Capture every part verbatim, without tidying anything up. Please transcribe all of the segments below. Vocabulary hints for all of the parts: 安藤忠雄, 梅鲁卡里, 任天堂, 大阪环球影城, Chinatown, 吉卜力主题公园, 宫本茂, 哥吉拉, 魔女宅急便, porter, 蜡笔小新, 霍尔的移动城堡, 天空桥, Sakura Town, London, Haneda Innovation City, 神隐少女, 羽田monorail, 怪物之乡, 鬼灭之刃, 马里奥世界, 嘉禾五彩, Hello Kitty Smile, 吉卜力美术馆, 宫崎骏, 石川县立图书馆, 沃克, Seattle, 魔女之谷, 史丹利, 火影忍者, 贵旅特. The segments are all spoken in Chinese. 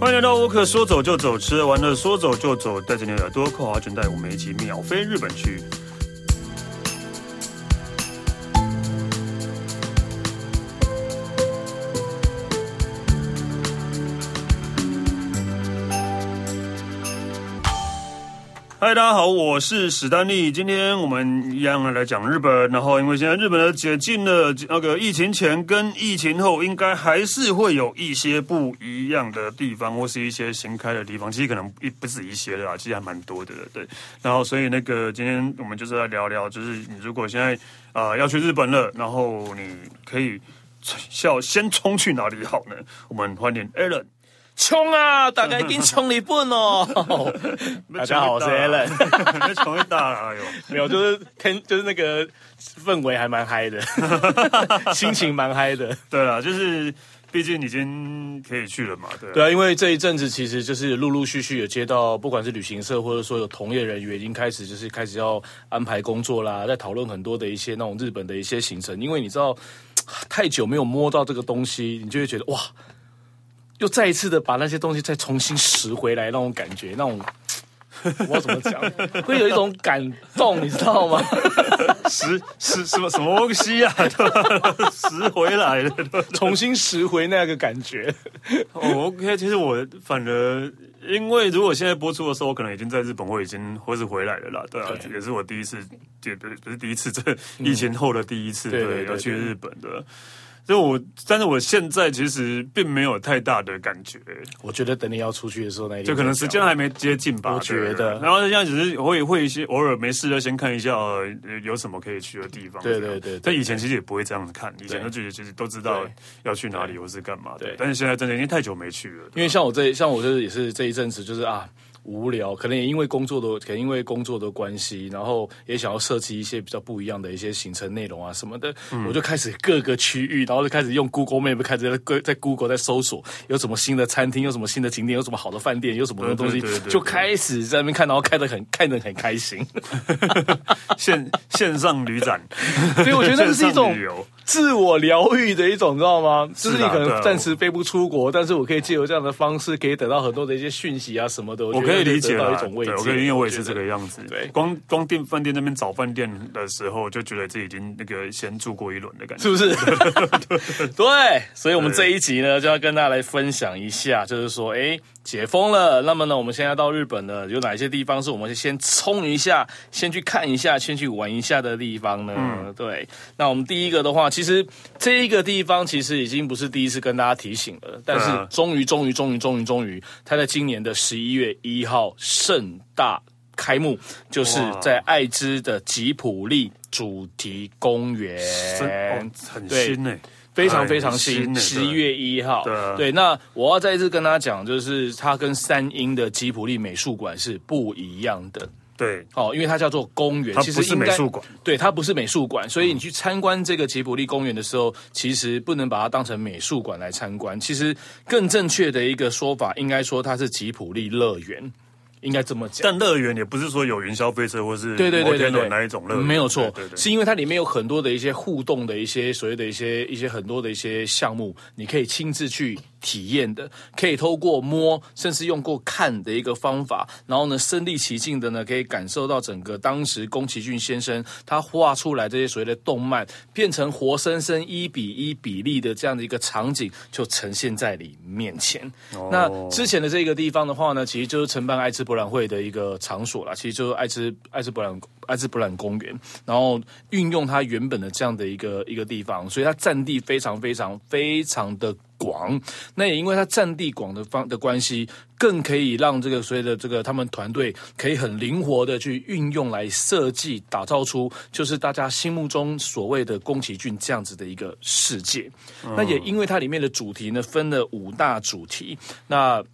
欢迎来到沃克，说走就走，吃了玩了说走就走，带着你的耳朵扣好安全带，我们一起秒飞日本去。嗨，大家好，我是史丹利。今天我们一样来讲日本，然后因为现在日本的解禁了，那个疫情前跟疫情后应该还是会有一些不一样的地方，或是一些新开的地方。其实可能不止一些的啦，其实还蛮多的。对，然后所以那个今天我们就是来聊聊，就是你如果现在啊、呃、要去日本了，然后你可以要先冲去哪里好呢？我们欢迎 Alan。冲啊！大概跟冲日本哦。大家好，我是 Alan。冲一大了，哎呦，没有，就是天，就是那个氛围还蛮嗨的，心情蛮嗨的。对啦，就是毕竟已经可以去了嘛，对。对啊，因为这一阵子其实就是陆陆续续有接到，不管是旅行社或者说有同业人员已经开始就是开始要安排工作啦，在讨论很多的一些那种日本的一些行程，因为你知道太久没有摸到这个东西，你就会觉得哇。又再一次的把那些东西再重新拾回来，那种感觉，那种我要怎么讲，会有一种感动，你知道吗？拾拾什么什么东西啊？拾回来了，重新拾回那个感觉。我 OK， 其实我反而因为如果现在播出的时候，我可能已经在日本，我已经或是回来了啦。对啊，对，也是我第一次，也不是第一次，这疫情后的第一次，嗯、对，对对对对，要去日本的。所以我，但是我现在其实并没有太大的感觉。我觉得等你要出去的时候，那一天就可能时间还没接近吧。我觉得，然后现在只是会会一些偶尔没事的先看一下、呃、有什么可以去的地方。对对 对, 对。但以前其实也不会这样看，以前都觉得其实都知道要去哪里或是干嘛的。对。但是现在真的已经太久没去了。因为像我这像我就是也是这一阵子就是啊。无聊，可能也因为工作的，可能因为工作的关系，然后也想要设计一些比较不一样的一些行程内容啊什么的，嗯、我就开始各个区域，然后就开始用 Google Map 开始在在 Google 在搜索有什么新的餐厅，有什么新的景点，有什么好的饭店，有什么东西，对对对对对，就开始在那边看，然后看得很看得很开心，线线上旅展，所以我觉得这是一种自我疗愈的一种，知道吗？就是你可能暂时飞不出国，但是我可以借由这样的方式，可以得到很多的一些讯息啊什么的。我可以理解啦，对，我可以，因为我也是这个样子。对，光光订饭店那边找饭店的时候，就觉得自己已经那个先住过一轮的感觉，是不是？对，所以我们这一集呢，就要跟大家来分享一下，就是说，哎。解封了，那么呢，我们现在到日本呢，有哪些地方是我们先冲一下、先去看一下、先去玩一下的地方呢？嗯、对，那我们第一个的话，其实这一个地方其实已经不是第一次跟大家提醒了，但是终于、终于、终于、终于、终于，它在今年的十一月一号盛大开幕，就是在爱知的吉卜力主题公园，哦、很新哎、欸。非常非常新，十一月一号。对, 对，那我要再一次跟大家讲，就是它跟三鹰的吉卜力美术馆是不一样的。对，哦，因为它叫做公园，它不是美术馆。对，它不是美术馆，所以你去参观这个吉卜力公园的时候，其实不能把它当成美术馆来参观。其实更正确的一个说法，应该说它是吉卜力乐园。应该这么讲，但乐园也不是说有云霄飞车或是摩天轮那一种乐园，没有错，对对对，是因为它里面有很多的一些互动的一些所谓的一些一些很多的一些项目，你可以亲自去体验的，可以透过摸，甚至用过看的一个方法，然后呢，身临其境的呢，可以感受到整个当时宫崎骏先生他画出来这些所谓的动漫，变成活生生一比一比例的这样的一个场景，就呈现在你面前。哦、那之前的这个地方的话呢，其实就是承办爱知博览会的一个场所啦，其实就是爱知爱知博览爱知博览公园，然后运用它原本的这样的一个一个地方，所以它占地非常非常非常的。广，那也因为它占地广的方的关系，更可以让这个所谓的这个他们团队可以很灵活的去运用来设计打造出就是大家心目中所谓的宫崎骏这样子的一个世界。嗯、那也因为它里面的主题呢分了五大主题，那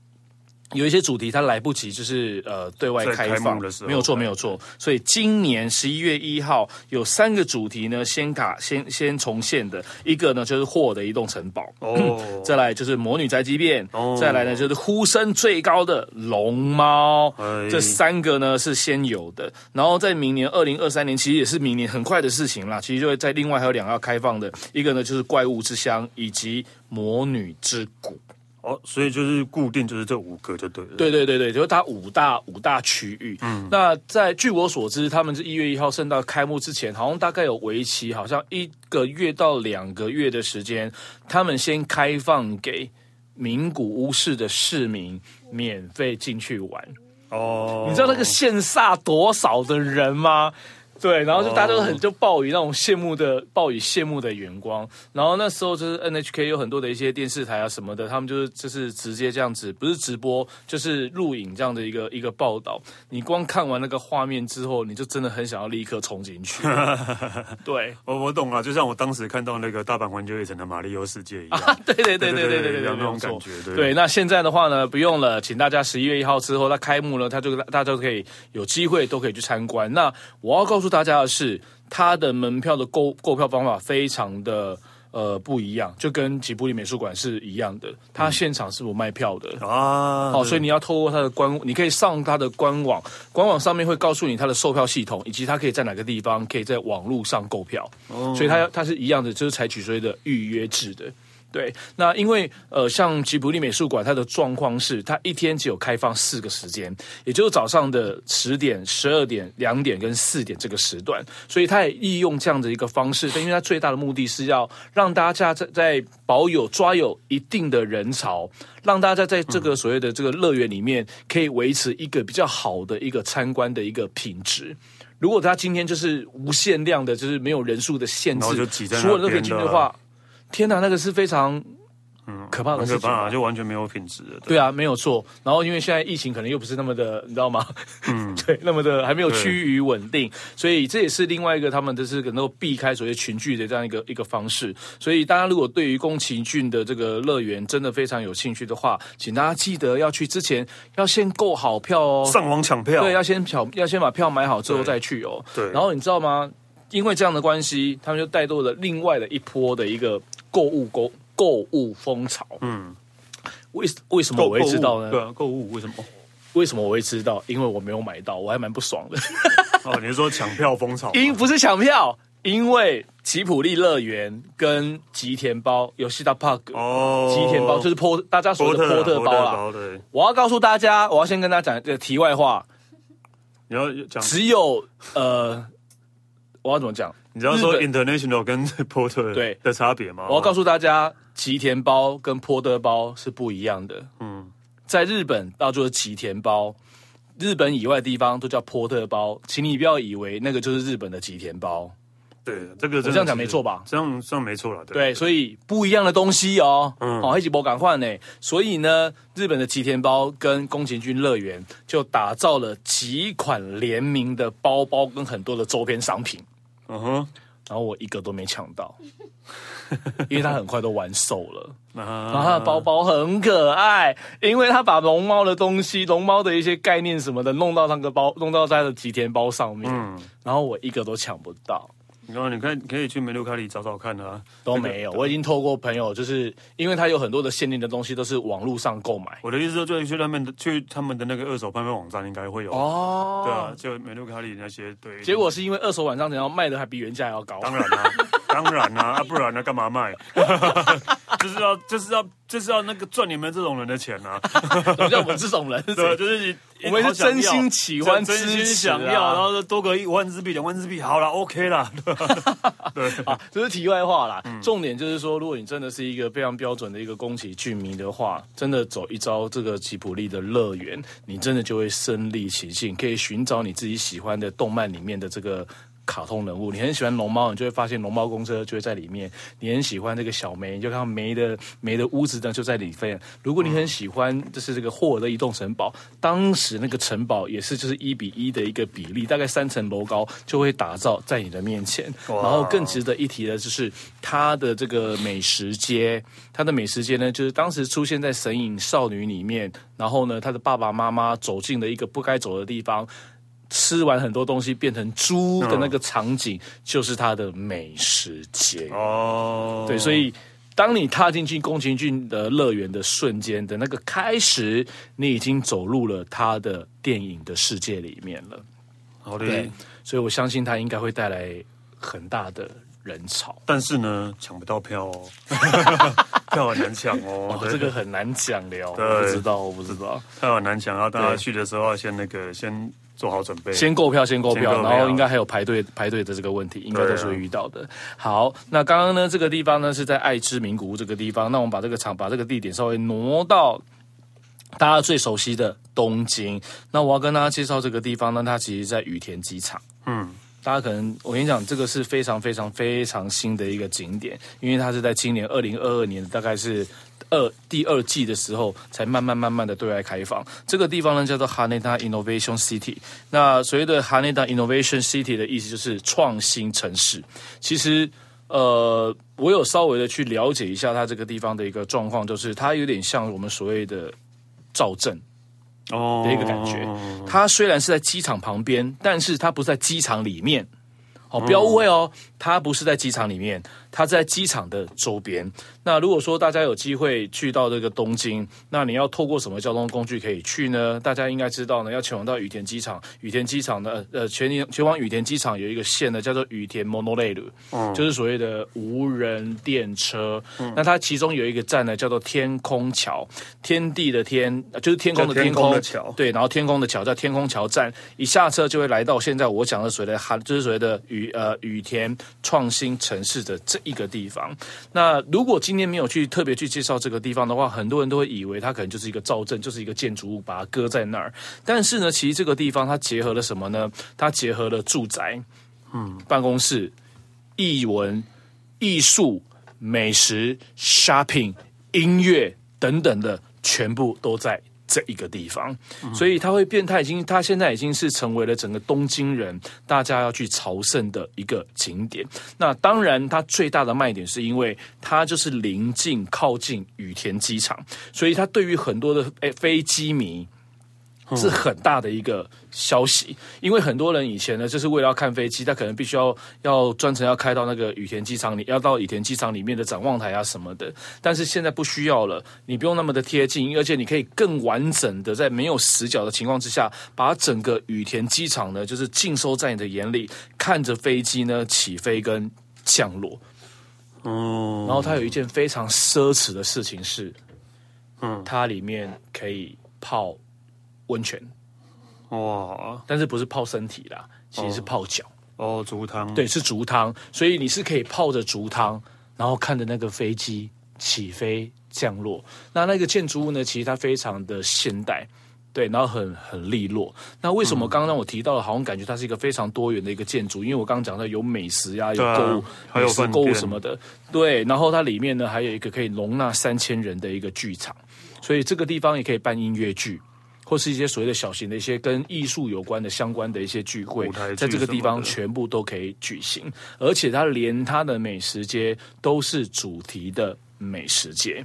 有一些主题它来不及就是呃对外开放，没有错没有错，所以今年十一月一号有三个主题呢先卡先先重现的，一个呢就是霍尔的移动城堡，哦，再来就是魔女宅急便，哦，再来呢就是呼声最高的龙猫，哎，这三个呢是先有的，然后在明年二零二三年，其实也是明年很快的事情啦，其实就会在另外还有两个要开放的，一个呢就是怪物之乡以及魔女之谷。哦，所以就是固定就是这五个就对了。对对对对，就是它五大五大区域。嗯，那在据我所知，他们是一月一号盛大开幕之前，好像大概有为期好像一个月到两个月的时间，他们先开放给名古屋市的市民免费进去玩。哦，你知道那个羡煞多少的人吗？对，然后就大家都很就报以那种羡慕的报以羡慕的眼光，然后那时候就是 N H K 有很多的一些电视台啊什么的，他们就是就是直接这样子，不是直播就是录影这样的一个一个报道。你光看完那个画面之后，你就真的很想要立刻冲进去。对，我我懂了，就像我当时看到那个大阪环球影城的《马里奥世界》一样。啊，对对对对对对对对，有那种感觉。对，对，那现在的话呢，不用了，请大家十一月一号之后，它开幕了，它就大家可以有机会都可以去参观。那我要告诉。告诉大家的是，它的门票的购购票方法非常的呃不一样，就跟吉卜力美术馆是一样的，它现场是不卖票的啊。好、嗯哦，所以你要透过它的官，你可以上它的官网，官网上面会告诉你它的售票系统，以及它可以在哪个地方可以在网络上购票。哦、所以它它是一样的，就是采取所谓的预约制的。对，那因为呃，像吉卜力美术馆，它的状况是，它一天只有开放四个时间，也就是早上的十点、十二点、两点跟四点这个时段，所以它也利用这样的一个方式，因为它最大的目的是要让大家在在保有抓有一定的人潮，让大家在这个所谓的这个乐园里面可以维持一个比较好的一个参观的一个品质。如果它今天就是无限量的，就是没有人数的限制，所有人都可以进去的话。天哪，那个是非常可怕的事情，嗯，可怕，就完全没有品质了。对啊，没有错。然后因为现在疫情可能又不是那么的，你知道吗？嗯，对，那么的还没有趋于稳定，所以这也是另外一个他们就是能够避开所谓群聚的这样一个一个方式。所以大家如果对于宫崎骏的这个乐园真的非常有兴趣的话，请大家记得要去之前要先购好票哦，上网抢票。对，要先抢，要先把票买好之后再去哦。对。然后你知道吗？因为这样的关系，他们就带动了另外的一波的一个。购物购购物风潮，嗯，为为什么我会知道呢？对啊，购物为什么？为什么我会知道？因为我没有买到，我还蛮不爽的。哦，你是说抢票风潮？因不是抢票，因为吉卜力乐园跟吉田包有西大 park 哦，吉田包就是波大家所谓的波特包啦。对，我要告诉大家，我要先跟大家讲这个题外话。你要讲只有呃，我要怎么讲？你知道说 international 跟 porter 的差别吗？我要告诉大家，吉田包跟 porter 包是不一样的。嗯，在日本叫做吉田包，日本以外的地方都叫 porter 包，请你不要以为那个就是日本的吉田包。对，这个我这样讲没错吧？这样算没错了。对，对，所以不一样的东西哦。嗯，好，一起不赶快呢。所以呢，日本的吉田包跟宫崎骏乐园就打造了几款联名的包包跟很多的周边商品。嗯哼，然后我一个都没抢到，因为他很快都玩售了。然后他的包包很可爱，因为他把龙猫的东西、龙猫的一些概念什么的弄到那个包，弄到他的吉田包上面。嗯，然后我一个都抢不到。然后你看，可以去梅鲁卡里找找看啊，都没有。我已经透过朋友，就是因为他有很多的限定的东西都是网络上购买。我的意思说，就去他们去他们的那个二手贩卖网站应该会有哦。对啊，就梅鲁卡里那些对。结果是因为二手网站然后卖的还比原价还要高。当然啦、啊，当然啦、啊，啊、不然呢、啊、干嘛卖？就是要就是要就是要那个赚你们这种人的钱啊！怎么叫我们这种人？对，就是我们是真心喜欢、真心想要，然后多个一万日币、两万日币，好啦 OK 啦。对啊，这是题外话啦。嗯、重点就是说，如果你真的是一个非常标准的一个宫崎骏迷的话，真的走一遭这个吉卜力的乐园，你真的就会身临其境，可以寻找你自己喜欢的动漫里面的这个。卡通人物，你很喜欢龙猫，你就会发现龙猫公车就会在里面；你很喜欢这个小梅，你就看到梅的梅的屋子呢就在里面。如果你很喜欢，就是这个霍尔的移动城堡，当时那个城堡也是就是一比一的一个比例，大概三层楼高，就会打造在你的面前。然后更值得一提的就是它的这个美食街，它的美食街呢，就是当时出现在《神隐少女》里面，然后呢，他的爸爸妈妈走进了一个不该走的地方。吃完很多东西变成猪的那个场景，嗯、就是它的美食街哦。对，所以当你踏进去宫崎骏的乐园的瞬间的那个开始，你已经走入了他的电影的世界里面了。好的，所以我相信他应该会带来很大的人潮，但是呢，抢不到票哦，票很难抢哦，哦这个很难抢的哦，我不知道，我不知道，票很难抢，然后大家去的时候要先那个先做好准备，先购票，先购票，购票然后应该还有排队排队的这个问题，应该都是会遇到的。啊、好，那刚刚呢，这个地方呢是在爱知名古屋这个地方，那我们把这个场把这个地点稍微挪到大家最熟悉的东京。那我要跟大家介绍这个地方呢，它其实在羽田机场，嗯。大家可能，我跟你讲，这个是非常非常非常新的一个景点，因为它是在今年二零二二年，大概是二第二季的时候，才慢慢慢慢的对外开放。这个地方呢叫做 Haneda Innovation City。那所谓的 Haneda Innovation City 的意思就是创新城市。其实，呃，我有稍微的去了解一下它这个地方的一个状况，就是它有点像我们所谓的造镇。哦、的一个感觉，它虽然是在机场旁边，但是它不是在机场里面，哦，不要误会哦，它不是在机场里面，它在机场的周边。那如果说大家有机会去到这个东京，那你要透过什么交通工具可以去呢？大家应该知道呢，要前往到羽田机场，羽田机场的呃前前往羽田机场有一个线呢，叫做羽田 monorail， 嗯，就是所谓的无人电车。嗯、那它其中有一个站呢，叫做天空桥，天地的天，就是天空的天空，对，然后天空的桥叫天空桥站，一下车就会来到现在我讲的所谓的韩，就是所谓的羽呃羽田创新城市的这一个地方。那如果今今天没有去特别去介绍这个地方的话，很多人都会以为它可能就是一个造镇，就是一个建筑物把它搁在那儿。但是呢，其实这个地方它结合了什么呢？它结合了住宅、嗯、办公室、艺文、艺术、美食、shopping、音乐等等的，全部都在这一个地方。所以它会变态，已经它现在已经是成为了整个东京人大家要去朝圣的一个景点。那当然它最大的卖点是因为它就是临近靠近羽田机场，所以它对于很多的飞机迷是很大的一个消息。因为很多人以前呢，就是为了要看飞机，他可能必须要要专程要开到那个羽田机场里，要到羽田机场里面的展望台啊什么的。但是现在不需要了，你不用那么的贴近，而且你可以更完整的在没有死角的情况之下，把整个羽田机场呢，就是尽收在你的眼里，看着飞机呢起飞跟降落。哦、嗯，然后它有一件非常奢侈的事情是，嗯，它里面可以泡温泉，哇！但是不是泡身体啦，其实是泡脚。哦，竹汤。对，是竹汤，所以你是可以泡着竹汤，然后看着那个飞机起飞降落。那那个建筑物呢，其实它非常的现代。对，然后很很利落。那为什么刚刚我提到了，好像感觉它是一个非常多元的一个建筑？因为我刚刚讲到有美食呀、啊，有购物，还有购物什么的。对，然后它里面呢还有一个可以容纳三千人的一个剧场，所以这个地方也可以办音乐剧。或是一些所谓的小型的一些跟艺术有关的相关的一些聚会，在这个地方全部都可以举行，而且它连它的美食街都是主题的美食街，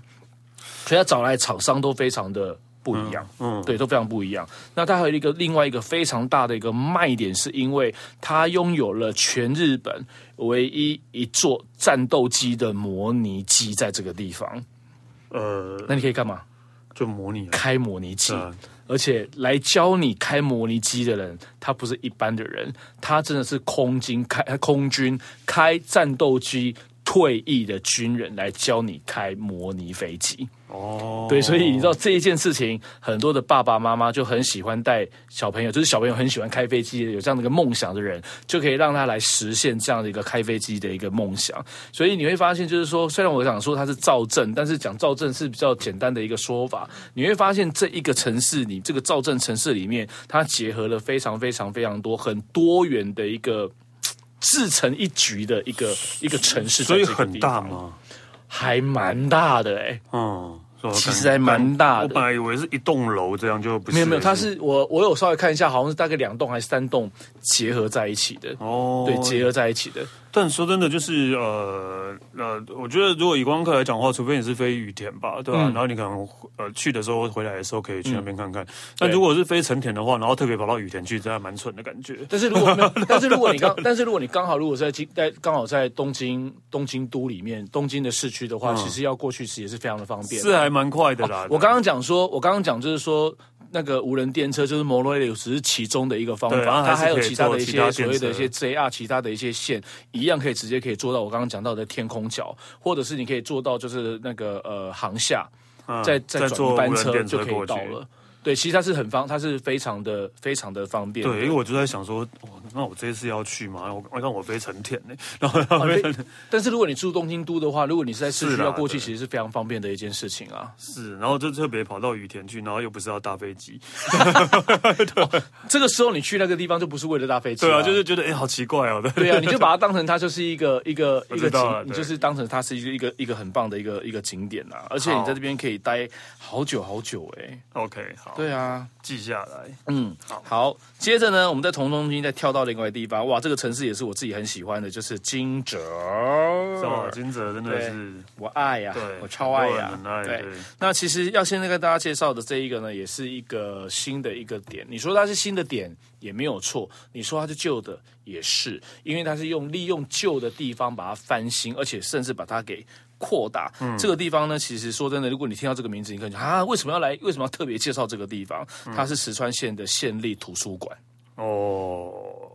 所以它找来厂商都非常的不一样，嗯，嗯对，都非常不一样。那它还有一个另外一个非常大的一个卖点，是因为它拥有了全日本唯一一座战斗机的模拟机，在这个地方，呃，那你可以干嘛？就模拟开模拟机。呃而且来教你开模拟机的人，他不是一般的人，他真的是空军开空军开战斗机退役的军人来教你开模拟飞机。哦，对，所以你知道这一件事情，很多的爸爸妈妈就很喜欢带小朋友，就是小朋友很喜欢开飞机，有这样的一个梦想的人，就可以让他来实现这样的一个开飞机的一个梦想。所以你会发现，就是说，虽然我想说它是造镇，但是讲造镇是比较简单的一个说法。你会发现这一个城市里，这个造镇城市里面，它结合了非常非常非常多很多元的一个自成一局的一个一个城市在这个地方，所以很大吗？还蛮大的哎、欸，嗯，其实还蛮大的。我本来以为是一栋楼这样就不是，没有没有，它是我我有稍微看一下，好像是大概两栋还是三栋结合在一起的。哦，对，结合在一起的。但说真的，就是呃呃，我觉得如果以观光客来讲的话，除非你是飞羽田吧，对吧、啊嗯？然后你可能呃去的时候回来的时候可以去那边看看。但、嗯、如果是飞成田的话，然后特别跑到羽田去，真的蛮蠢的感觉。但是如果没有，但是如果你刚，但是如果你刚好如果在在刚好在东京东京都里面东京的市区的话，嗯、其实要过去其实也是非常的方便的。是还蛮。蛮快的啦、哦。我刚刚讲说，我刚刚讲就是说，那个无人电车就是摩托车只是其中的一个方法，它还有其他的一些所谓的一些 J R 其他的一些线一样可以直接可以做到我刚刚讲到的天空角，或者是你可以做到就是那个呃航下，嗯、再再转一班车就可以到了。对，其实它是很方，它是非常的非常的方便的。对，因为我就在想说，那我这次要去嘛，我看我飞成田呢、欸，然后要飞成田、啊。但是如果你住东京都的话，如果你是在市区要过去，其实是非常方便的一件事情啊。是，然后就特别跑到羽田去，然后又不是要搭飞机。对、哦，这个时候你去那个地方就不是为了搭飞机、啊。对啊，就是觉得哎、欸，好奇怪哦。对, 对啊，你就把它当成它就是一个一个一个景，你就是当成它是一个一个一个很棒的一个一个景点呐、啊。而且你在这边可以待好久好久哎、欸。OK。对啊，记下来。嗯，好。好，接着呢，我们在从东京再跳到另外一个地方。哇，这个城市也是我自己很喜欢的，就是金泽。是吧？金泽真的是我爱呀、啊，我超爱呀、啊。对，那其实要先跟大家介绍的这一个呢，也是一个新的一个点。你说它是新的点也没有错，你说它是旧的也是，因为它是用利用旧的地方把它翻新，而且甚至把它给扩大、嗯、这个地方呢，其实说真的，如果你听到这个名字，你可能啊，为什么要来？为什么要特别介绍这个地方？它是石川县的县立图书馆。哦，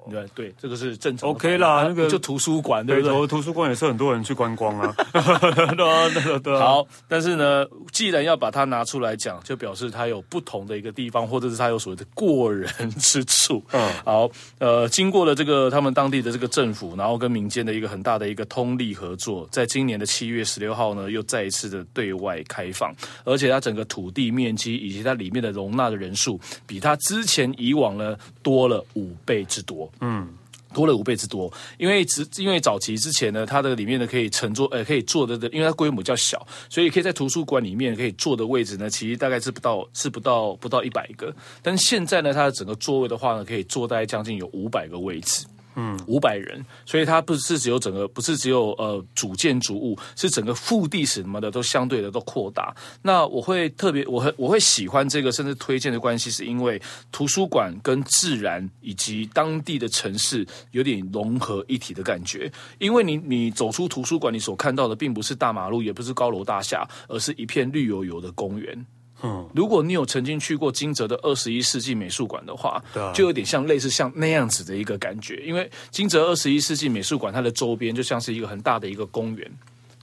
对对，这个是正常的。OK 啦，那个就图书馆，对不对？图书馆也是很多人去观光啊。对啊，对对。好，但是呢，既然要把它拿出来讲，就表示它有不同的一个地方，或者是它有所谓的过人之处。嗯，好，呃，经过了这个他们当地的这个政府，然后跟民间的一个很大的一个通力合作，在今年的七月十六号呢，又再一次的对外开放，而且它整个土地面积以及它里面的容纳的人数，比它之前以往呢多了五倍之多。嗯，多了五倍之多，因为之因为早期之前呢，它的里面呢可以乘坐呃可以坐的的，因为它规模比较小，所以可以在图书馆里面可以坐的位置呢，其实大概是不到是不到不到一百个，但现在呢，它的整个座位的话呢，可以坐大概将近有五百个位置。嗯，五百人，所以它不是只有整个，不是只有呃主建筑物，是整个腹地什么的都相对的都扩大。那我会特别，我会我会喜欢这个，甚至推荐的关系，是因为图书馆跟自然以及当地的城市有点融合一体的感觉。因为你你走出图书馆，你所看到的并不是大马路，也不是高楼大厦，而是一片绿油油的公园。嗯，如果你有曾经去过金泽的二十一世纪美术馆的话，就有点像类似像那样子的一个感觉，因为金泽二十一世纪美术馆它的周边就像是一个很大的一个公园，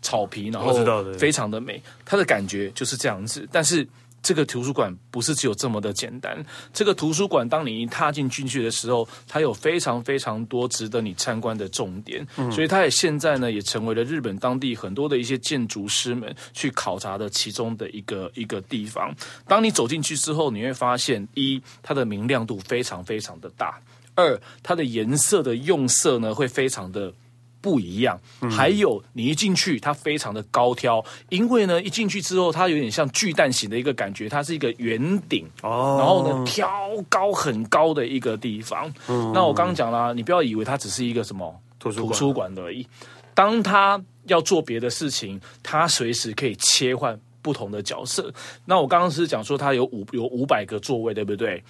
草皮，然后非常的美，它的感觉就是这样子。但是这个图书馆不是只有这么的简单，这个图书馆当你一踏进进去的时候，它有非常非常多值得你参观的重点，嗯、所以它也现在呢也成为了日本当地很多的一些建筑师们去考察的其中的一个一个地方。当你走进去之后，你会发现，一，它的明亮度非常非常的大；二，它的颜色的用色呢会非常的不一样，还有你一进去它非常的高挑，因为呢一进去之后它有点像巨蛋型的一个感觉，它是一个圆顶、哦、然后呢挑高很高的一个地方、嗯、那我刚刚讲啦，你不要以为它只是一个什么图书馆，图书馆而已，当它要做别的事情，它随时可以切换不同的角色。那我刚刚是讲说它有五有五百个座位，对不对？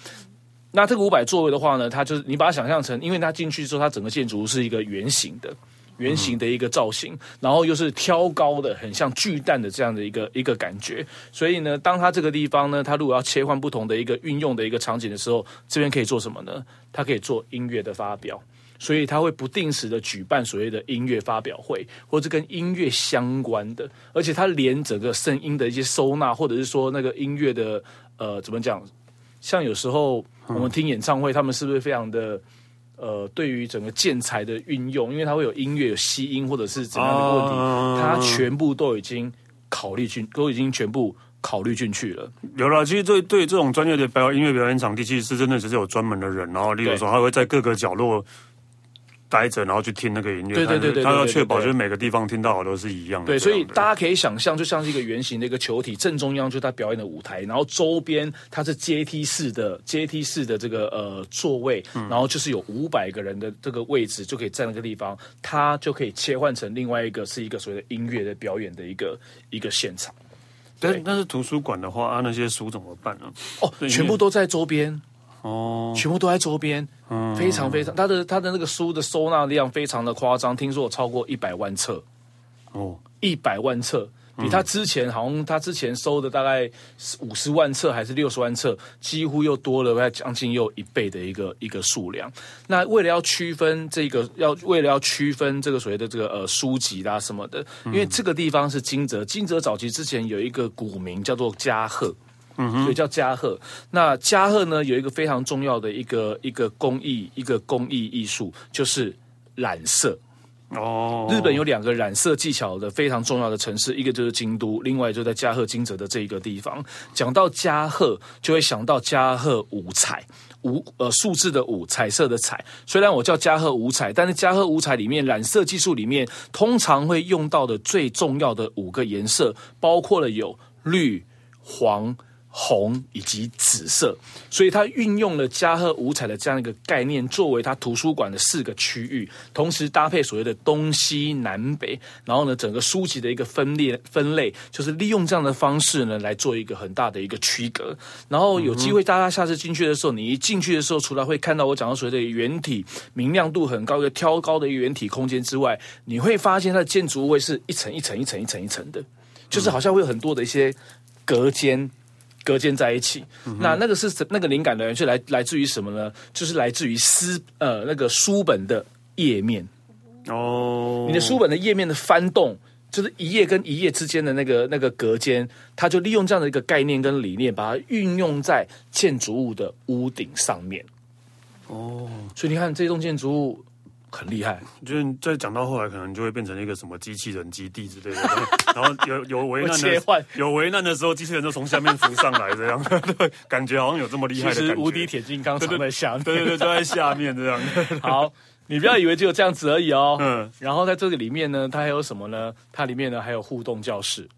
那这个五百座位的话呢，它就是你把它想象成，因为它进去之后它整个建筑是一个圆形的圆形的一个造型，然后又是挑高的，很像巨蛋的这样的一个一个感觉。所以呢，当它这个地方呢，它如果要切换不同的一个运用的一个场景的时候，这边可以做什么呢？它可以做音乐的发表，所以它会不定时的举办所谓的音乐发表会，或者跟音乐相关的，而且它连整个声音的一些收纳，或者是说那个音乐的呃怎么讲，像有时候我们听演唱会，他们是不是非常的？呃，对于整个建材的运用，因为它会有音乐、有吸音或者是怎样的问题，啊、它全部都已经考虑进，都已经全部考虑进去了。有啦，其实对对这种专业的表演音乐表演场地，其实是真的只是有专门的人，然后例如说他会在各个角落待着，然后去听那个音乐。对对对对，他要确保就是每个地方听到的都是一样的。对，所以大家可以想象，就像是一个圆形的一个球体，正中央就是他表演的舞台，然后周边它是阶梯式的阶梯式的这个呃座位，然后就是有五百个人的这个位置就可以在那个地方，它就可以切换成另外一个是一个所谓的音乐的表演的一个一个现场。对，但是图书馆的话，啊那些书怎么办呢？哦，全部都在周边。哦，全部都在周边，嗯、非常非常，他的他的那个书的收纳量非常的夸张，听说有超过一百万册，哦，一百万册，比他之前好像他之前收的大概五十万册还是六十万册，几乎又多了将近又一倍的一个一个数量。那为了要区分这个，要为了要区分这个所谓的这个呃书籍啦、啊、什么的，因为这个地方是惊蛰，惊蛰早期之前有一个古名叫做嘉禾。所以叫嘉禾。那嘉禾呢，有一个非常重要的一个一个工艺，一个工艺艺术，就是染色。哦，日本有两个染色技巧的非常重要的城市，一个就是京都，另外就在嘉禾惊蛰的这一个地方。讲到嘉禾，就会想到嘉禾五彩。五呃数字的五，彩色的彩。虽然我叫嘉禾五彩，但是嘉禾五彩里面染色技术里面通常会用到的最重要的五个颜色，包括了有绿、黄、红以及紫色，所以它运用了嘉禾五彩的这样一个概念，作为它图书馆的四个区域，同时搭配所谓的东西南北，然后呢，整个书籍的一个分裂分类，就是利用这样的方式呢来做一个很大的一个区隔。然后有机会大家下次进去的时候，你一进去的时候，除了会看到我讲到所谓的圆体明亮度很高、一个挑高的一个圆体空间之外，你会发现它的建筑物是一层一层一层一层一层的，就是好像会有很多的一些隔间。隔间在一起，那那个是那个灵感来源是来来自于什么呢？就是来自于书呃那个书本的页面哦，你的书本的页面的翻动，就是一页跟一页之间的那个那个隔间，它就利用这样的一个概念跟理念，把它运用在建筑物的屋顶上面。哦，所以你看这栋建筑物。很厉害，就是再讲到后来，可能就会变成一个什么机器人基地之类的。然后有有危难的有危难的时候，机器人就从下面浮上来，这样对，感觉好像有这么厉害的感觉。其实无敌铁金刚藏在下面，对对对，就在下面这样。好，你不要以为只有这样子而已哦。嗯。然后在这个里面呢，它还有什么呢？它里面呢还有互动教室。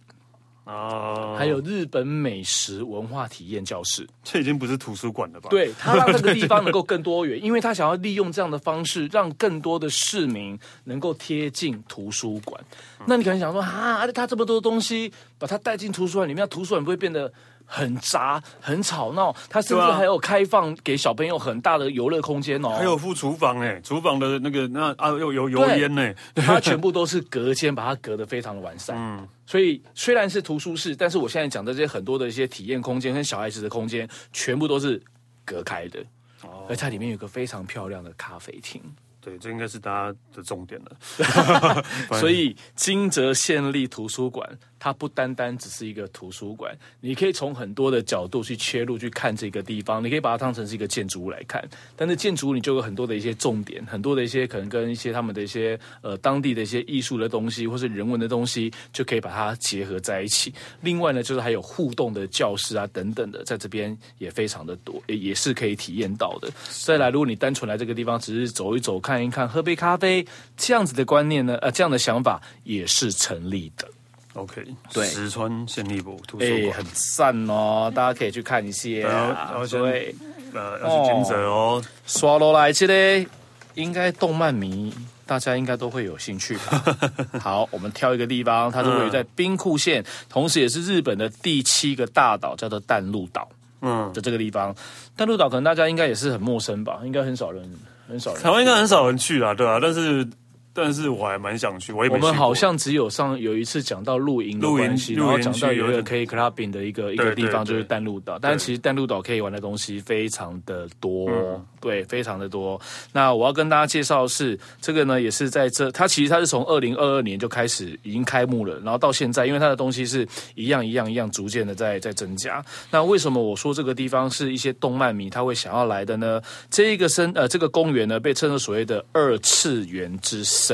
哦，还有日本美食文化体验教室，这已经不是图书馆了吧？对，他让这个地方能够更多元，因为他想要利用这样的方式，让更多的市民能够贴近图书馆。嗯、那你可能想说啊，他这么多东西，把它带进图书馆里面，图书馆不会变得很杂、很吵闹？他甚至还有开放给小朋友很大的游乐空间哦，还有副厨房哎、欸，厨房的那个那啊又有油烟呢、欸，它全部都是隔间，把它隔得非常的完善。嗯。所以虽然是图书室，但是我现在讲的这些很多的一些体验空间跟小孩子的空间，全部都是隔开的。哦，而它里面有个非常漂亮的咖啡厅。对，这应该是大家的重点了。所以惊蛰县立图书馆，它不单单只是一个图书馆，你可以从很多的角度去切入去看这个地方，你可以把它当成是一个建筑物来看。但是建筑物你就有很多的一些重点，很多的一些可能跟一些他们的一些呃当地的一些艺术的东西，或是人文的东西，就可以把它结合在一起。另外呢，就是还有互动的教室啊等等的，在这边也非常的多，也是可以体验到的。再来，如果你单纯来这个地方只是走一走看。看一看，喝杯咖啡，这样子的观念呢，呃，这样的想法也是成立的。OK， 对，石川县立图书馆、欸、很赞哦，大家可以去看一些、啊呃。对，呃，要去惊蛰哦。刷落来这嘞，应该动漫迷大家应该都会有兴趣吧？好，我们挑一个地方，它是位于在兵库县，同时也是日本的第七个大岛，叫做淡路岛。嗯，就这个地方，淡路岛可能大家应该也是很陌生吧？应该很少人。很少人，台湾应该很少人去啦，对啊，但是但是我还蛮想去，我也没去过。我们好像只有上有一次讲到露营的关系，然后讲到有一个可以 clubbing 的一个一个地方就是淡路岛，但是其实淡路岛可以玩的东西非常的多，嗯、对，非常的多。那我要跟大家介绍的是这个呢，也是在这，它其实它是从二零二二年就开始已经开幕了，然后到现在，因为它的东西是一样一样一样逐渐的在在增加。那为什么我说这个地方是一些动漫迷他会想要来的呢？这一个生呃这个公园呢被称作所谓的二次元之神。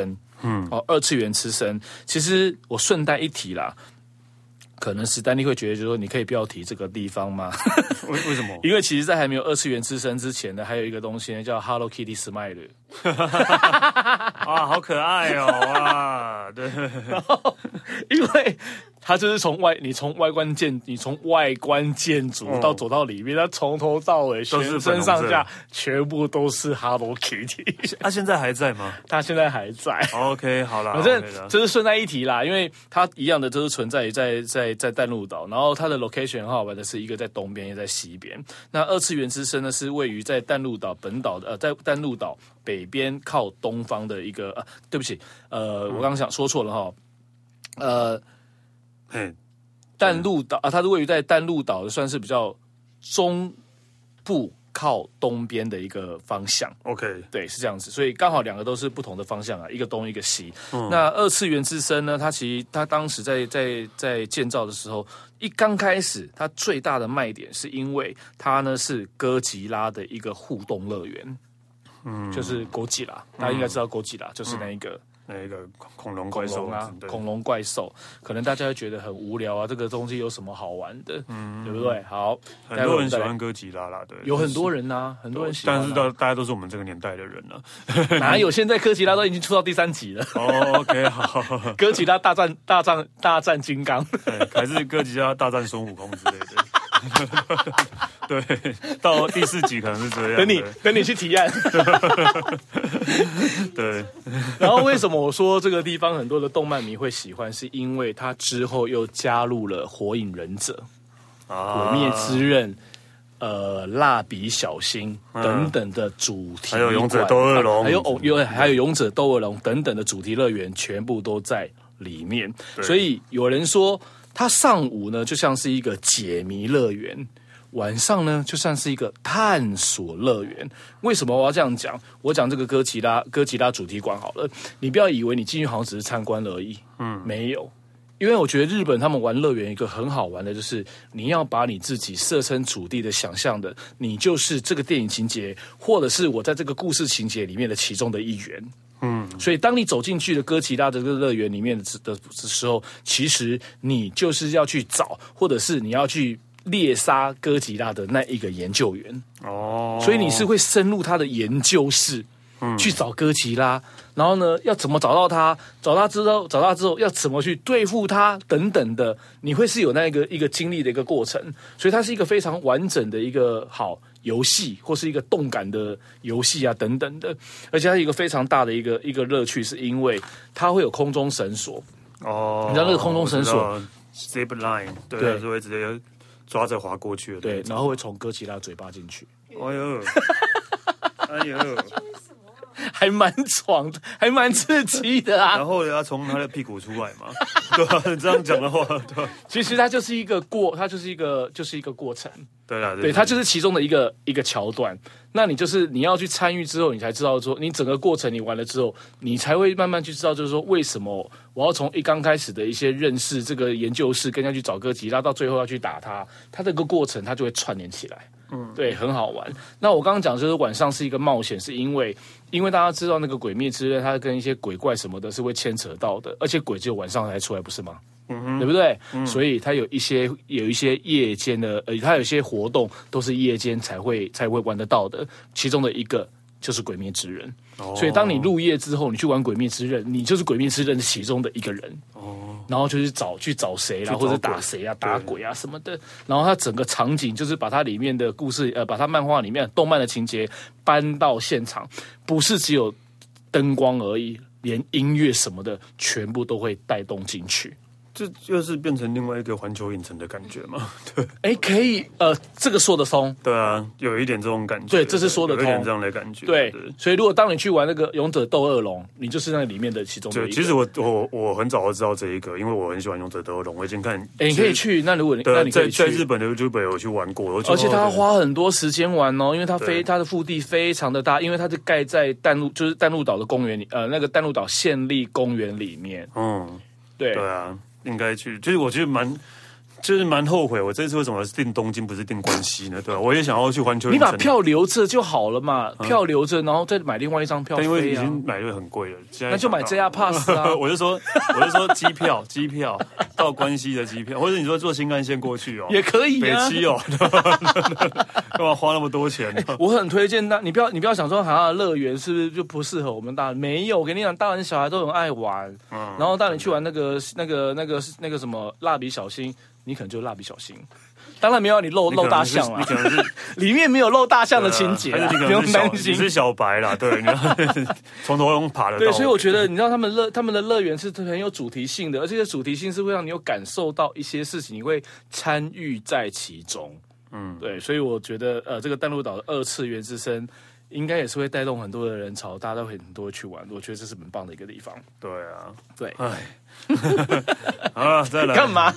嗯，哦，二次元之神，其实我顺带一提啦，可能史丹利会觉得就是说你可以不要提这个地方吗？为为什么？因为其实在还没有二次元之神之前呢，还有一个东西呢叫 Hello Kitty Smile， 哇，好可爱哦，哇，对，因为。它就是从外，你从外观建，你从外观建筑到走到里面，它、嗯、从头到尾，全身上下全部都是 Hello Kitty。它、啊、现在还在吗？它现在还在。OK， 好啦，反正这是顺带一提啦，因为它一样的就是存在于在在在淡路岛，然后它的 location 很好玩的是一个在东边，一个在西边。那二次元之声呢是位于在淡路岛本岛的呃，在淡路岛北边靠东方的一个呃，对不起，呃，我刚刚想说错了哈，呃。嘿，淡路岛啊，它是位于在淡路岛，算是比较中部靠东边的一个方向。OK， 对，是这样子，所以刚好两个都是不同的方向啊，一个东一个西。嗯、那二次元之声呢，它其实它当时在在在建造的时候，一刚开始，它最大的卖点是因为它呢是哥吉拉的一个互动乐园，嗯，就是哥吉拉，大家应该知道哥吉拉、嗯、就是那一个。那个恐龙怪兽啊，恐龙怪兽，可能大家会觉得很无聊啊，这个东西有什么好玩的，嗯、对不对？好，很多人喜欢哥吉拉啦，对，有很多人啊，很多人喜欢、啊，但是大大家都是我们这个年代的人了、啊，哪有？现在哥吉拉都已经出到第三集了。哦 ，OK， 好，哥吉拉大战大战大战金刚，还是哥吉拉大战孙悟空之类的。对，到第四集可能是这样。等你等你去提案。对。然后为什么我说这个地方很多的动漫迷会喜欢，是因为它之后又加入了《火影忍者》啊、《鬼灭之刃》、呃、《蜡笔小新》等等的主题、嗯，还有《勇者斗恶龙》啊，还有哦，有还有《勇者斗恶龙》等等的主题乐园，全部都在里面。所以有人说，它上午呢就像是一个解谜乐园，晚上呢就像是一个探索乐园。为什么我要这样讲？我讲这个哥吉拉哥吉拉主题馆好了，你不要以为你进去好像只是参观而已，嗯，没有。因为我觉得日本他们玩乐园一个很好玩的就是，你要把你自己设身处地的想象的，你就是这个电影情节，或者是我在这个故事情节里面的其中的一员。嗯，所以当你走进去的哥吉拉的这个乐园里面的时候，其实你就是要去找，或者是你要去猎杀哥吉拉的那一个研究员。哦，所以你是会深入他的研究室、嗯、去找哥吉拉，然后呢，要怎么找到他？找他之后，找他之后要怎么去对付他等等的，你会是有那个一个经历的一个过程。所以它是一个非常完整的一个好。游戏或是一个动感的游戏啊，等等的，而且它有一个非常大的一个一个乐趣，是因为它会有空中绳索哦。你知道那个空中绳索 ，zip line， 对，对是会直接抓着滑过去的，对，然后会从哥吉拉嘴巴进去。哎呦，哎呦，还蛮爽的，还蛮刺激的啊。然后要从他的屁股出来嘛，对吧、啊？这样讲的话，对、啊，其实它就是一个过，它就是一个就是一个过程。对啊，对，它就是其中的一个一个桥段。那你就是你要去参与之后，你才知道说，你整个过程你玩了之后，你才会慢慢去知道，就是说为什么我要从一刚开始的一些认识这个研究室，跟要去找哥吉拉，到最后要去打它，它这个过程它就会串联起来。嗯，对，很好玩。那我刚刚讲就是晚上是一个冒险，是因为因为大家知道那个鬼灭之刃，它跟一些鬼怪什么的是会牵扯到的，而且鬼只有晚上才出来，不是吗？嗯，对不对？嗯、所以它有一些有一些夜间的，呃，它有些活动都是夜间才会才会玩得到的。其中的一个就是《鬼灭之刃》哦，所以当你入夜之后，你去玩《鬼灭之刃》，你就是《鬼灭之刃》其中的一个人哦。然后就去找去找谁啦，或者打谁啊、打鬼啊什么的。然后它整个场景就是把它里面的故事，呃，把它漫画里面动漫的情节搬到现场，不是只有灯光而已，连音乐什么的全部都会带动进去。这就是变成另外一个环球影城的感觉嘛？对，哎，可以，呃，这个说得通。对啊，有一点这种感觉。对，这是说得通，有一点这样的感觉。对，对所以如果当你去玩那个《勇者斗恶龙》，你就是那里面的其中的一个。对，其实我我我很早就知道这一个，因为我很喜欢《勇者斗恶龙》，我已经看。哎，你可以去。那如果你那你可以去在在日本的 YouTube 有去玩过，而且他花很多时间玩哦，因为他非他的腹地非常的大，因为他是盖在淡路就是淡路岛的公园里，呃，那个淡路岛县立公园里面。嗯，对。对啊。应该去，就是我觉得蛮，就是蛮后悔，我这次为什么是订东京不是订关西呢？对吧、啊？我也想要去环球影城。你把票留着就好了嘛，嗯、票留着，然后再买另外一张票飞、啊。因为已经买的很贵了，那就买 J R Pass 啊。我就说，我就说机票，机票到关西的机票，或者你说坐新干线过去哦，也可以啊。北七哦，干嘛花那么多钱呢？我很推荐大你不要，你不要想说好像乐园是不是就不适合我们大人？没有，我跟你讲，大人小孩都很爱玩。嗯、然后大人去玩那个、嗯、那个、那个、那个什么蜡笔小新。你可能就是蜡笔小新，当然没有你露露大象啦，里面没有露大象的情节，不用担心。你是小白啦，对，从头用爬的。对，所以我觉得，你知道他们乐他们的乐园是很有主题性的，而且主题性是会让你有感受到一些事情，你会参与在其中。嗯，对，所以我觉得，呃，这个淡路岛的二次元之声。应该也是会带动很多的人潮，大家都很多去玩。我觉得这是很棒的一个地方。对啊，对，哎，好了，再来干嘛？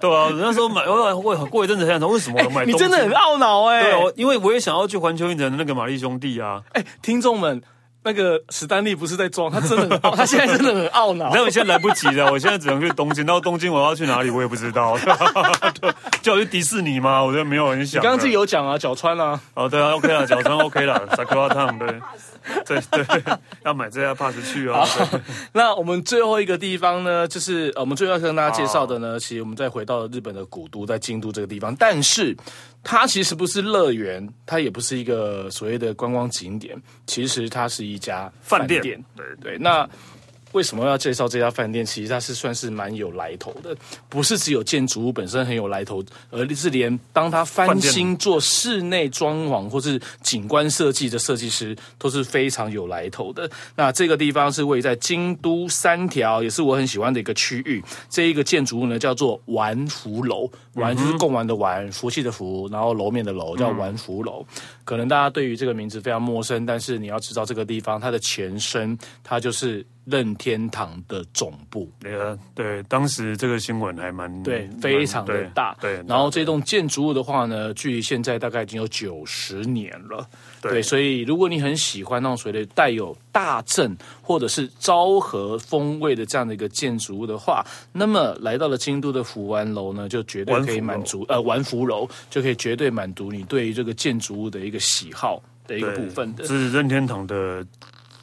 对啊，那时候买，我我过一阵子想想，为什么我买、欸？你真的很懊恼哎、欸。对、啊，因为我也想要去环球影城的那个玛丽兄弟啊。哎、欸，听众们。那个史丹利不是在装，他真的很，他现在真的很懊恼。那我现在来不及了，我现在只能去东京。到东京我要去哪里，我也不知道。叫我去迪士尼吗？我觉得没有很想。你刚刚自己有讲啊，角川啊。哦，对啊 ，OK 啦，角川 OK 啦 ，Sakura Town 对，对对，要买这家 pass 去啊。那我们最后一个地方呢，就是我们最后要跟大家介绍的呢，其实我们再回到日本的古都，在京都这个地方，但是它其实不是乐园，它也不是一个所谓的观光景点，其实它是一家饭店。饭店对对，那为什么要介绍这家饭店？其实它是算是蛮有来头的，不是只有建筑物本身很有来头，而是连当它翻新做室内装潢或是景观设计的设计师都是非常有来头的。那这个地方是位在京都三条，也是我很喜欢的一个区域。这一个建筑物呢叫做丸福楼，丸就是贡丸的丸，福气的福，然后楼面的楼，叫丸福楼。嗯、可能大家对于这个名字非常陌生，但是你要知道这个地方它的前身，它就是任天堂的总部。对啊，对，当时这个新闻还蛮对，非常的大。对，对然后这栋建筑物的话呢，距离现在大概已经有九十年了。对，对所以如果你很喜欢那种所谓的带有大正或者是昭和风味的这样的一个建筑物的话，那么来到了京都的福丸楼呢，就绝对可以满足呃丸福楼就可以绝对满足你对于这个建筑物的一个喜好的一个部分的。是任天堂的。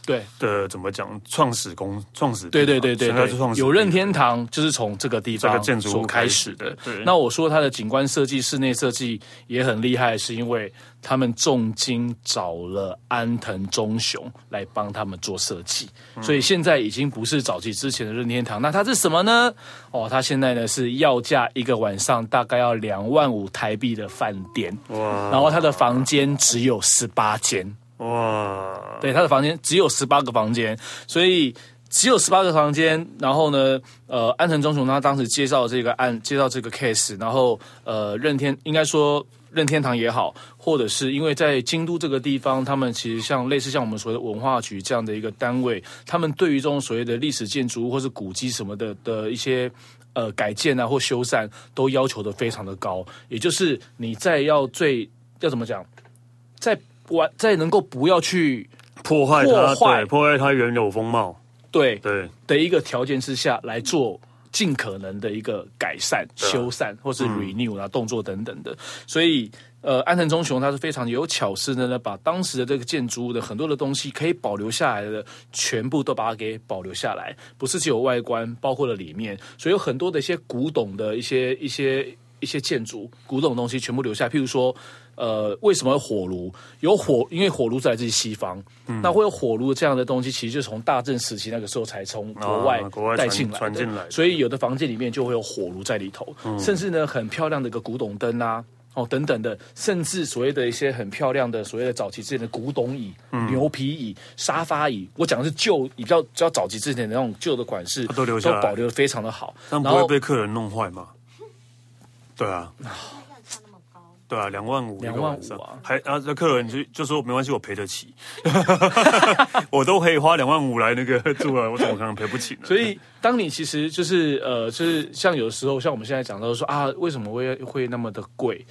对的，怎么讲？创始公创始对对对 对, 对，有任天堂就是从这个地方所开始的。这个、始的那我说它的景观设计、室内设计也很厉害，是因为他们重金找了安藤忠雄来帮他们做设计，嗯、所以现在已经不是早期之前的任天堂。那它是什么呢？哦，它现在呢是要价一个晚上大概要两万五台币的饭店，哇！然后它的房间只有十八间。哇，对，他的房间只有十八个房间，所以只有十八个房间。然后呢，呃，安藤忠雄他当时介绍这个案，介绍这个 case， 然后呃，任天应该说任天堂也好，或者是因为在京都这个地方，他们其实像类似像我们所谓的文化局这样的一个单位，他们对于这种所谓的历史建筑或是古迹什么的的一些。呃，改建啊或修缮都要求的非常的高，也就是你在要最要怎么讲，在我再能够不要去破坏它，破坏破坏它原有风貌，对对的一个条件之下来做尽可能的一个改善、修缮或是 renew 啊、嗯、动作等等的，所以。呃，安藤忠雄他是非常有巧思的呢，把当时的这个建筑物的很多的东西可以保留下来的，全部都把它给保留下来，不是只有外观，包括了里面，所以有很多的一些古董的一些一些一些建筑、古董的东西全部留下来，譬如说。呃，为什么有火炉？有火，因为火炉来自西方，嗯、那会有火炉这样的东西，其实就是从大正时期那个时候才从国外带进来的。啊、来所以有的房间里面就会有火炉在里头，嗯、甚至呢很漂亮的一个古董灯啊，哦等等的，甚至所谓的一些很漂亮的所谓的早期之前的古董椅、嗯、牛皮椅、沙发椅，我讲的是旧，比较比较早期之前的那种旧的款式，都留下来，都保留得非常的好，但不会被客人弄坏嘛？对啊。对啊，两万五一个晚上，啊还啊，这客人就就说没关系，我赔得起，我都可以花两万五来那个住了，我怎么可能赔不起呢？所以，当你其实就是呃，就是像有时候，像我们现在讲到说啊，为什么会会那么的贵？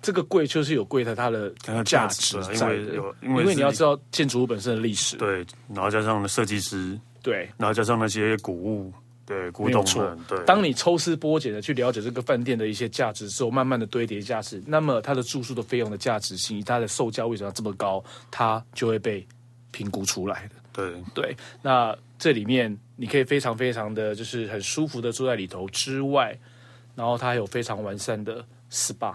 这个贵就是有贵的它的价值在，因为有因为因为你要知道建筑物本身的历史，对，然后加上设计师，对，然后加上那些古物。对，古董们。对，当你抽丝剥茧的去了解这个饭店的一些价值之后，慢慢的堆叠价值，那么它的住宿的费用的价值性，它的售价为什么这么高，它就会被评估出来的。对对，那这里面你可以非常非常的就是很舒服的住在里头之外，然后它还有非常完善的 S P A，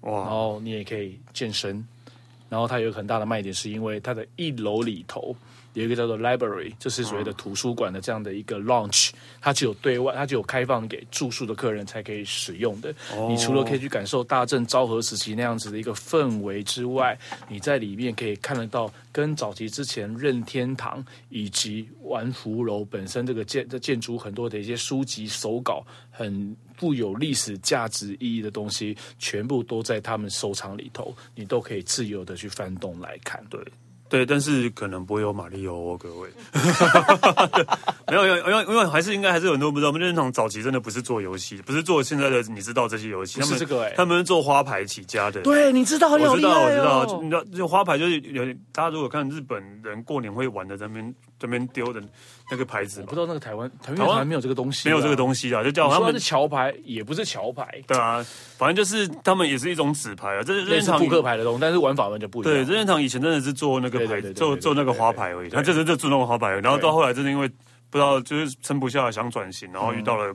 然后你也可以健身，然后它有很大的卖点是因为它的一楼里头。有一个叫做 library， 就是所谓的图书馆的这样的一个 launch， 它只有对外，它只有开放给住宿的客人才可以使用的。哦、你除了可以去感受大正昭和时期那样子的一个氛围之外，你在里面可以看得到跟早期之前任天堂以及丸福楼本身这个建这建筑很多的一些书籍手稿很富有历史价值意义的东西，全部都在他们收藏里头，你都可以自由的去翻动来看。对。对，但是可能不会有马里奥哦，各位。没有，因为因为还是应该还是有很多人不知道，我们任天堂早期真的不是做游戏，不是做现在的你知道这些游戏，他们、这个欸、他们是做花牌起家的。对，你知道，我知道，我知道，你知道，就花牌就是有大家如果看日本人过年会玩的在那边这边丢的那个牌子，我不知道那个台湾台湾还没有这个东西，没有这个东西啊，就叫他们是桥牌，也不是桥牌，对啊，反正就是他们也是一种纸牌啊，这是任天堂扑克牌的东西，但是玩法完全不一样。对，任天堂以前真的是做那个牌，做做那个花牌而已，他真的就做那个花牌而已，然后到后来真的因为不知道就是撑不下想转型，然后遇到了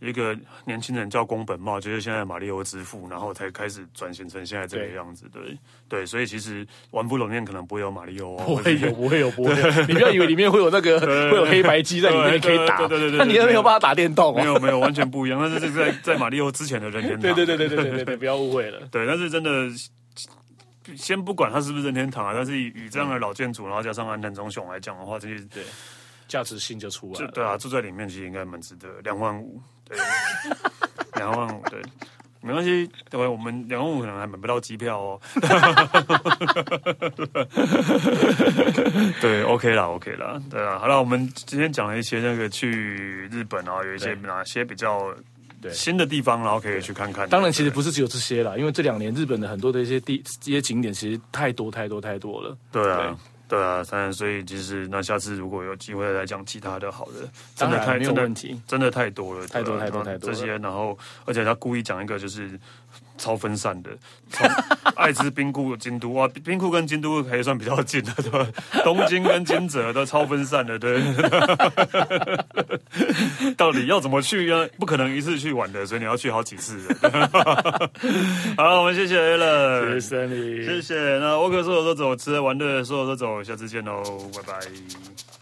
一个年轻人叫宫本茂，就是现在马里奥之父，然后才开始转型成现在这个样子。对 对, 对，所以其实玩不拢面可能不会有马里奥、哦，不会有，不会有，不会有。你不要以为里面会有那个会有黑白机在里面可以打，对对 对, 对, 对, 对, 对, 对, 对, 对, 对, 对, 对, 对, 对, 对, 那你都没有办法打电动、哦。没有没有，完全不一样。但是这是在在马里奥之前的任天堂。对对对对对对 对, 对，不要误会了。对，但是真的。先不管它是不是任天堂啊，但是以这样的老建筑，然后加上安藤忠雄来讲的话，这些对价值性就出来了。对啊，住在里面其实应该蛮值得，两万五，对，两万五，对，没关系，对，我们两万五可能还买不到机票哦。对 ，OK 啦 ，OK 啦，对啊，好了，我们今天讲了一些那个去日本啊，有一些哪些比较。新的地方，然后可以去看看。当然，其实不是只有这些啦，因为这两年日本的很多的一些地、一些景点，其实太多太多太多了。对啊，对啊，当然，所以其实那下次如果有机会来讲其他的好的，真的太没有问题，真的太多了，太多太多太多这些。然后，而且他故意讲一个就是超分散的，爱知、兵库、京都啊，兵库跟京都还算比较近的，对吧？东京跟金泽都超分散的，对。到底要怎么去呢？不可能一次去玩的，所以你要去好几次的。好，我们谢谢 Alan， 谢谢你，谢谢。那我可说走就走，吃玩的说走就走，下次见喽，拜拜。